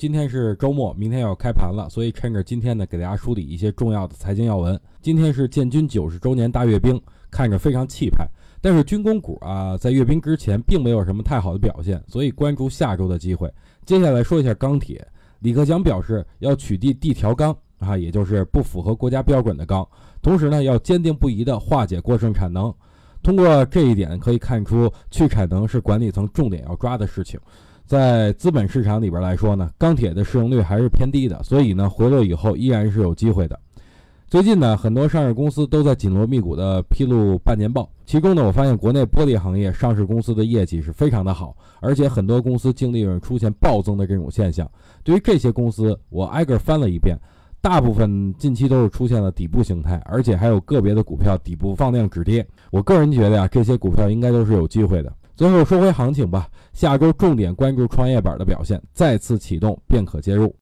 今天是周末，明天要开盘了，所以趁着今天呢，给大家梳理一些重要的财经要闻。今天是建军90周年大阅兵，看着非常气派，但是军工股啊，在阅兵之前并没有什么太好的表现，所以关注下周的机会。接下来说一下钢铁，李克强表示要取缔地条钢啊，也就是不符合国家标准的钢，同时呢，要坚定不移的化解过剩产能。通过这一点可以看出，去产能是管理层重点要抓的事情。在资本市场里边来说呢，钢铁的市盈率还是偏低的，所以呢，回落以后依然是有机会的。最近呢，很多上市公司都在紧锣密鼓的披露半年报，其中呢，我发现国内玻璃行业上市公司的业绩是非常的好，而且很多公司净利润出现暴增的这种现象。对于这些公司，我挨个翻了一遍，大部分近期都是出现了底部形态，而且还有个别的股票底部放量止跌。我个人觉得呀，这些股票应该都是有机会的。最后说回行情吧，下周重点关注创业板的表现，再次启动便可介入。